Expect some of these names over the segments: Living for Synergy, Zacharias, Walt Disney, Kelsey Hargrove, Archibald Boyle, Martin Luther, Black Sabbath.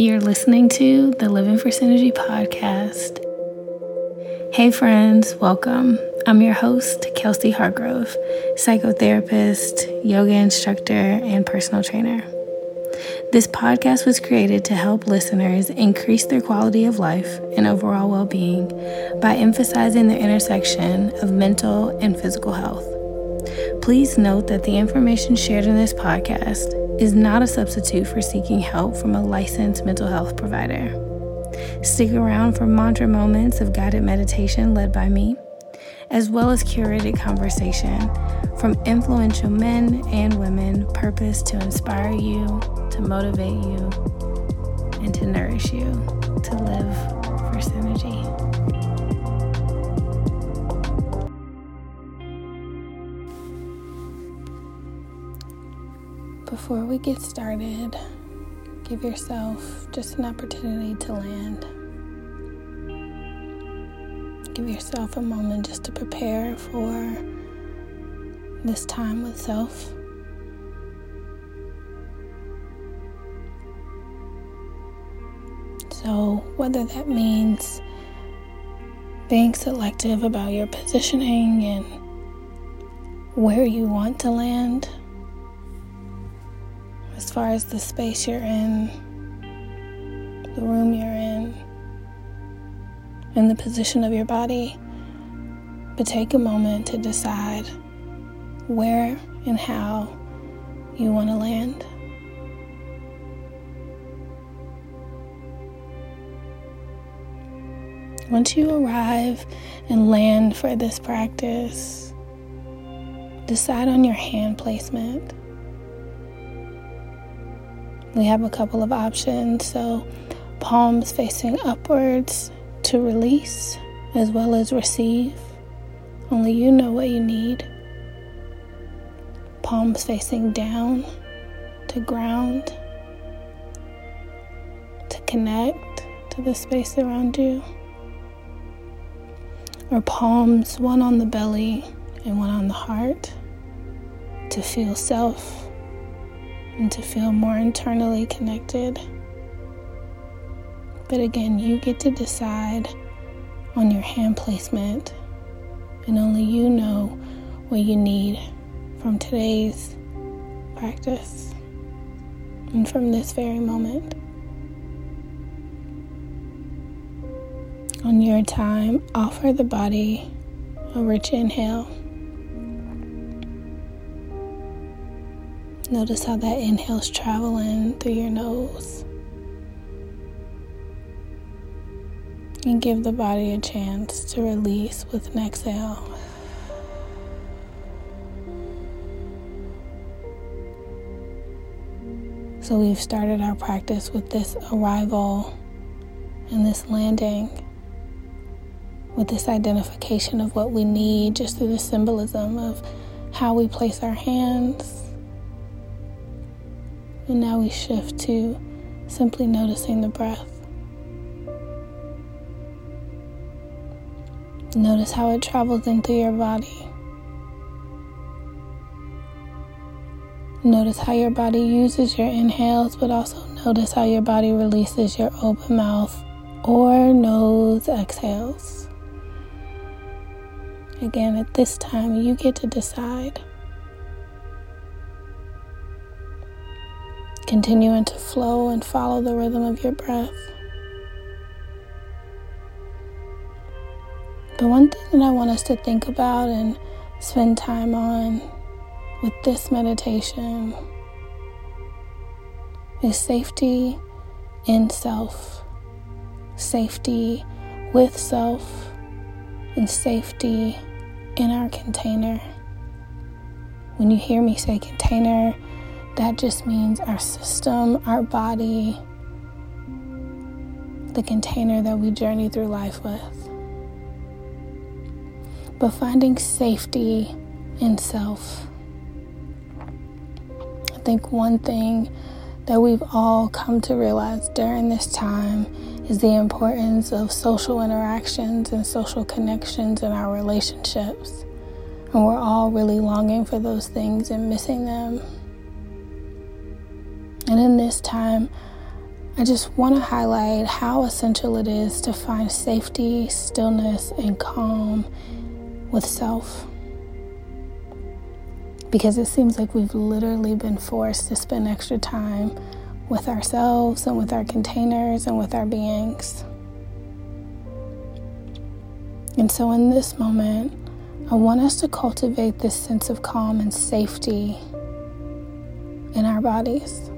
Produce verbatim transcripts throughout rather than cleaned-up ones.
You're listening to the Living for Synergy podcast. Hey friends, welcome. I'm your host, Kelsey Hargrove, psychotherapist, yoga instructor, and personal trainer. This podcast was created to help listeners increase their quality of life and overall well-being by emphasizing the intersection of mental and physical health. Please note that the information shared in this podcast is not a substitute for seeking help from a licensed mental health provider. Stick around for mantra moments of guided meditation led by me, as well as curated conversation from influential men and women purposed to inspire you, to motivate you, and to nourish you to live for synergy. Before we get started, give yourself just an opportunity to land. Give yourself a moment just to prepare for this time with self. So, whether that means being selective about your positioning and where you want to land, as far as the space you're in, the room you're in, and the position of your body. But take a moment to decide where and how you want to land. Once you arrive and land for this practice, decide on your hand placement. We have a couple of options, so palms facing upwards to release as well as receive. Only you know what you need. Palms facing down to ground, to connect to the space around you. Or palms, one on the belly and one on the heart, to feel self and to feel more internally connected. But again, you get to decide on your hand placement, and only you know what you need from today's practice and from this very moment. On your time, offer the body a rich inhale. Notice how that inhale's traveling through your nose. And give the body a chance to release with an exhale. So we've started our practice with this arrival and this landing, with this identification of what we need just through the symbolism of how we place our hands. And now we shift to simply noticing the breath. Notice how it travels into your body. Notice how your body uses your inhales, but also notice how your body releases your open mouth or nose exhales. Again, at this time, you get to decide. Continuing to flow and follow the rhythm of your breath. The one thing that I want us to think about and spend time on with this meditation is safety in self, safety with self, and safety in our container. When you hear me say container, that just means our system, our body, the container that we journey through life with. But finding safety in self. I think one thing that we've all come to realize during this time is the importance of social interactions and social connections in our relationships. And we're all really longing for those things and missing them. And in this time, I just want to highlight how essential it is to find safety, stillness, and calm with self. Because it seems like we've literally been forced to spend extra time with ourselves and with our containers and with our beings. And so in this moment, I want us to cultivate this sense of calm and safety in our bodies.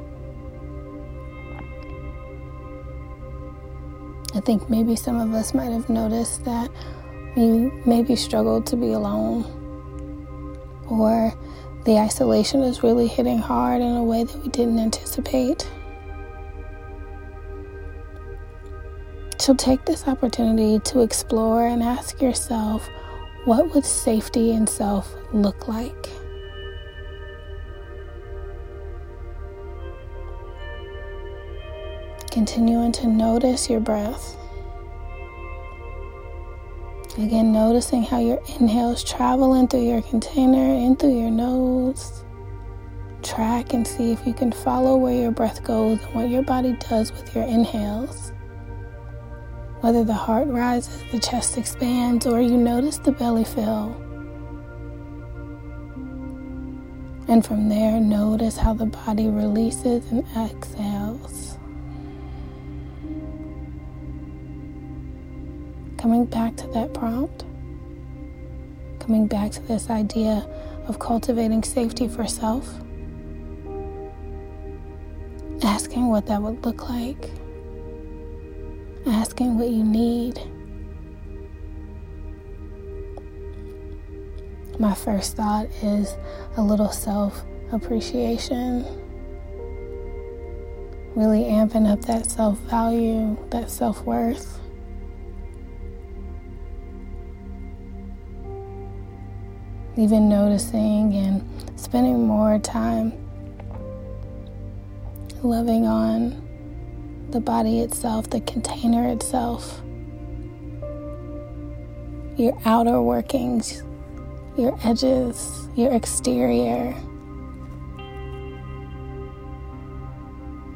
I think maybe some of us might have noticed that we maybe struggled to be alone, or the isolation is really hitting hard in a way that we didn't anticipate. So take this opportunity to explore and ask yourself, what would safety and self look like? Continuing to notice your breath. Again, noticing how your inhales travel in through your container, in through your nose. Track and see if you can follow where your breath goes and what your body does with your inhales. Whether the heart rises, the chest expands, or you notice the belly fill. And from there, notice how the body releases and exhales. Coming back to that prompt, coming back to this idea of cultivating safety for self, asking what that would look like, asking what you need. My first thought is a little self-appreciation, really amping up that self-value, that self-worth. Even noticing and spending more time loving on the body itself, the container itself, your outer workings, your edges, your exterior.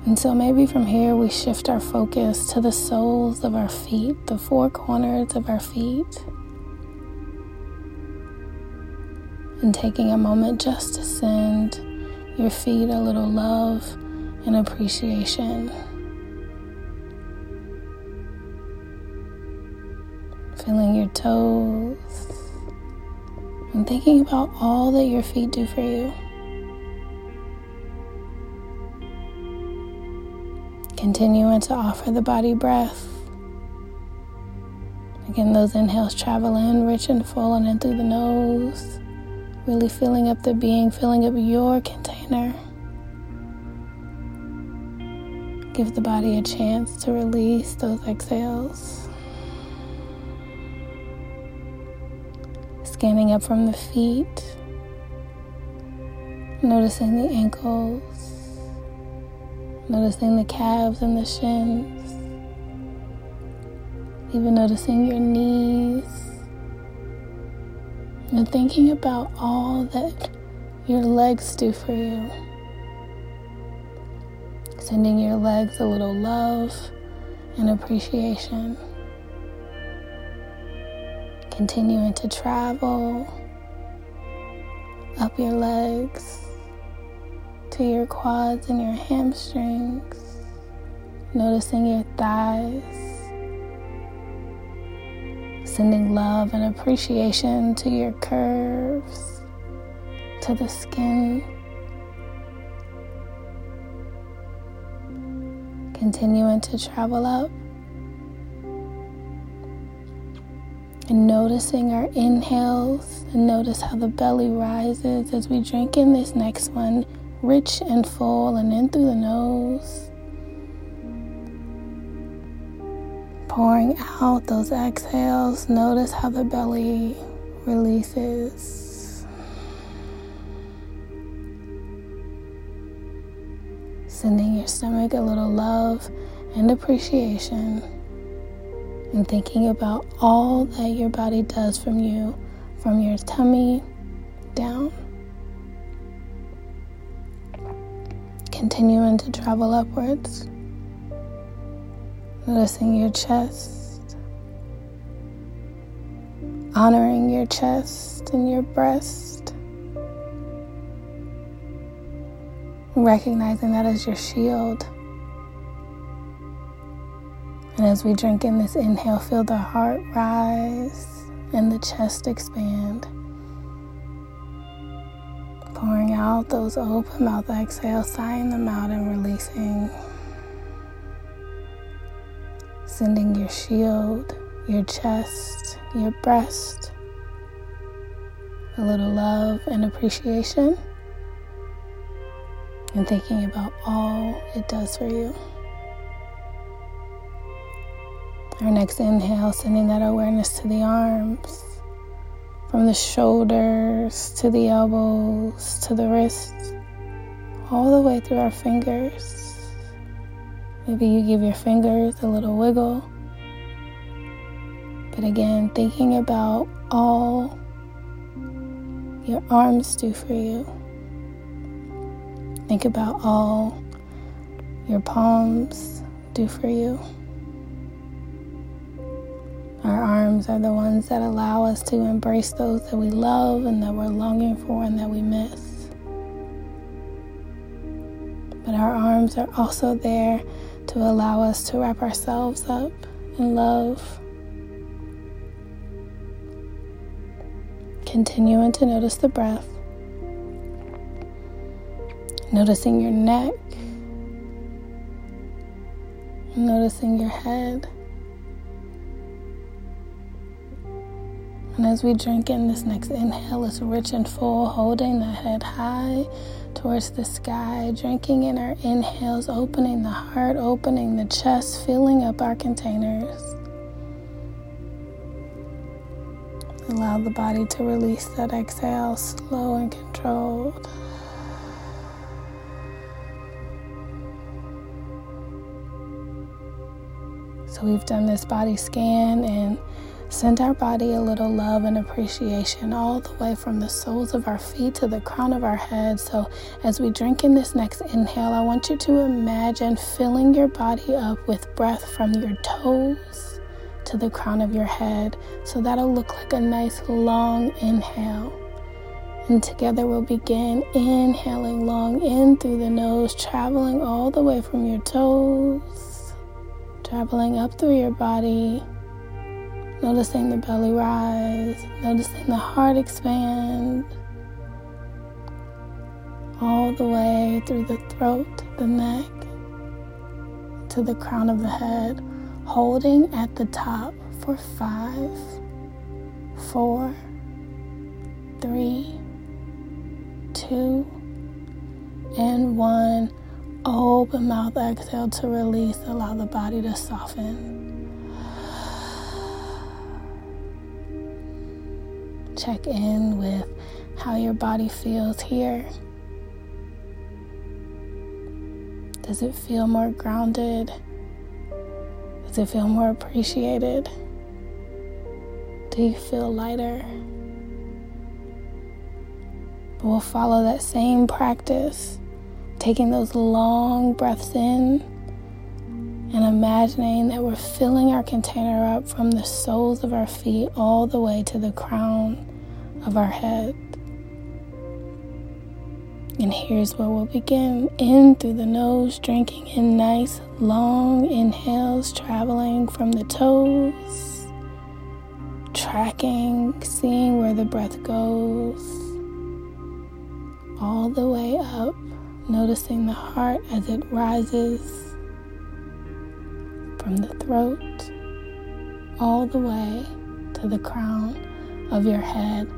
And so maybe from here we shift our focus to the soles of our feet, the four corners of our feet. And taking a moment just to send your feet a little love and appreciation. Feeling your toes and thinking about all that your feet do for you. Continuing to offer the body breath. Again, those inhales travel in rich and full and in through the nose. Really filling up the being, filling up your container. Give the body a chance to release those exhales. Scanning up from the feet. Noticing the ankles. Noticing the calves and the shins. Even noticing your knees. And thinking about all that your legs do for you. Sending your legs a little love and appreciation. Continuing to travel up your legs to your quads and your hamstrings. Noticing your thighs. Sending love and appreciation to your curves, to the skin. Continuing to travel up. And noticing our inhales, and notice how the belly rises as we drink in this next one, rich and full, and in through the nose. Pouring out those exhales, notice how the belly releases. Sending your stomach a little love and appreciation, and thinking about all that your body does from you, from your tummy down. Continuing to travel upwards. Noticing your chest, honoring your chest and your breast, recognizing that as your shield. And as we drink in this inhale, feel the heart rise and the chest expand, pouring out those open mouth exhales, sighing them out and releasing. Sending your shield, your chest, your breast, a little love and appreciation, and thinking about all it does for you. Our next inhale, sending that awareness to the arms, from the shoulders to the elbows to the wrists, all the way through our fingers. Maybe you give your fingers a little wiggle. But again, thinking about all your arms do for you. Think about all your palms do for you. Our arms are the ones that allow us to embrace those that we love and that we're longing for and that we miss. But our arms are also there to allow us to wrap ourselves up in love. Continuing to notice the breath. Noticing your neck. Noticing your head. And as we drink in this next inhale, it's rich and full, holding the head high towards the sky, drinking in our inhales, opening the heart, opening the chest, filling up our containers. Allow the body to release that exhale, slow and controlled. So we've done this body scan and send our body a little love and appreciation all the way from the soles of our feet to the crown of our head. So as we drink in this next inhale, I want you to imagine filling your body up with breath from your toes to the crown of your head. So that'll look like a nice long inhale. And together we'll begin inhaling long in through the nose, traveling all the way from your toes, traveling up through your body. Noticing the belly rise, noticing the heart expand, all the way through the throat, the neck, to the crown of the head, holding at the top for five, four, three, two, and one. Open mouth, exhale to release, allow the body to soften. Check in with how your body feels here. Does it feel more grounded? Does it feel more appreciated? Do you feel lighter? But we'll follow that same practice, taking those long breaths in and imagining that we're filling our container up from the soles of our feet all the way to the crown of our head. And here's where we'll begin. In through the nose, drinking in nice long inhales, traveling from the toes, tracking, seeing where the breath goes, all the way up, noticing the heart as it rises from the throat all the way to the crown of your head,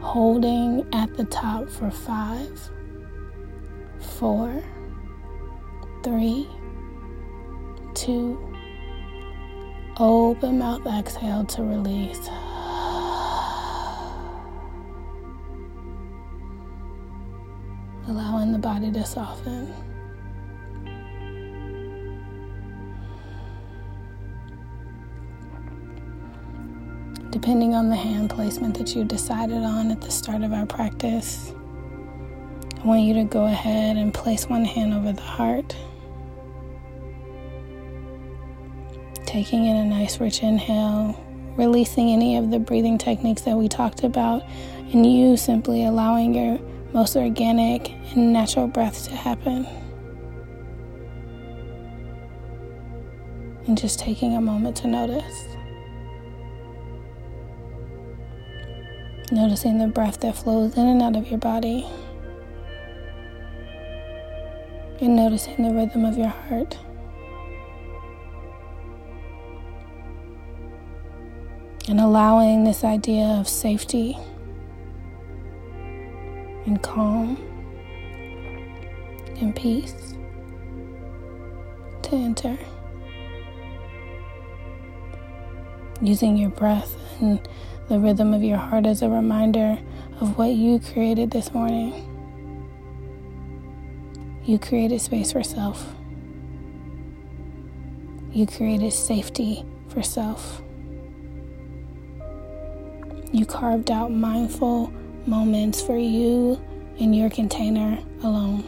holding at the top for five, four, three, two, open mouth, exhale to release. Allowing the body to soften. Depending on the hand placement that you decided on at the start of our practice, I want you to go ahead and place one hand over the heart, taking in a nice rich inhale, releasing any of the breathing techniques that we talked about, and you simply allowing your most organic and natural breath to happen. And just taking a moment to notice. Noticing the breath that flows in and out of your body. And noticing the rhythm of your heart. And allowing this idea of safety and calm and peace to enter. Using your breath and the rhythm of your heart as a reminder of what you created this morning. You created space for self. You created safety for self. You carved out mindful moments for you and your container alone.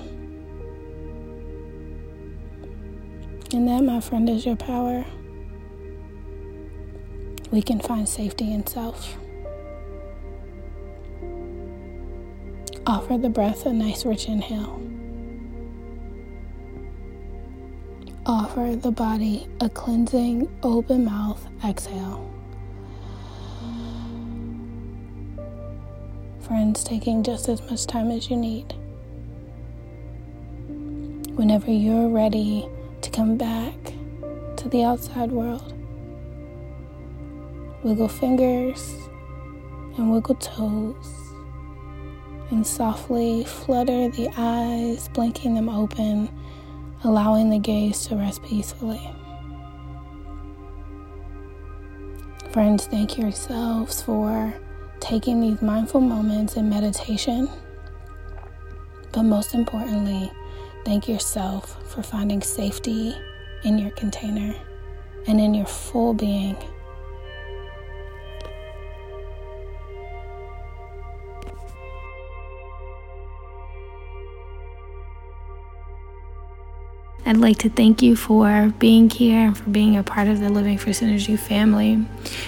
And that, my friend, is your power. We can find safety in self. Offer the breath a nice rich inhale. Offer the body a cleansing, open mouth exhale. Friends, taking just as much time as you need. Whenever you're ready to come back to the outside world, wiggle fingers and wiggle toes and softly flutter the eyes, blinking them open, allowing the gaze to rest peacefully. Friends, thank yourselves for taking these mindful moments in meditation, but most importantly, thank yourself for finding safety in your container and in your full being. I'd like to thank you for being here and for being a part of the Living for Synergy family.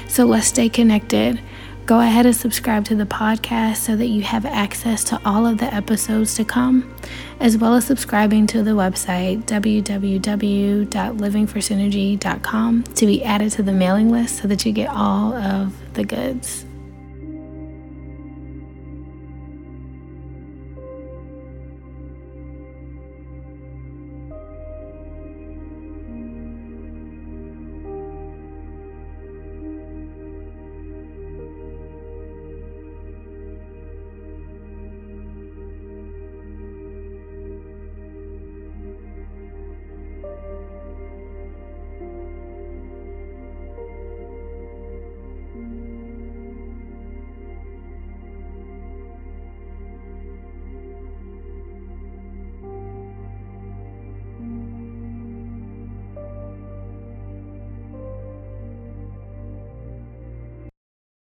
So let's stay connected. Go ahead and subscribe to the podcast so that you have access to all of the episodes to come, as well as subscribing to the website w w w dot living for synergy dot com to be added to the mailing list so that you get all of the goods.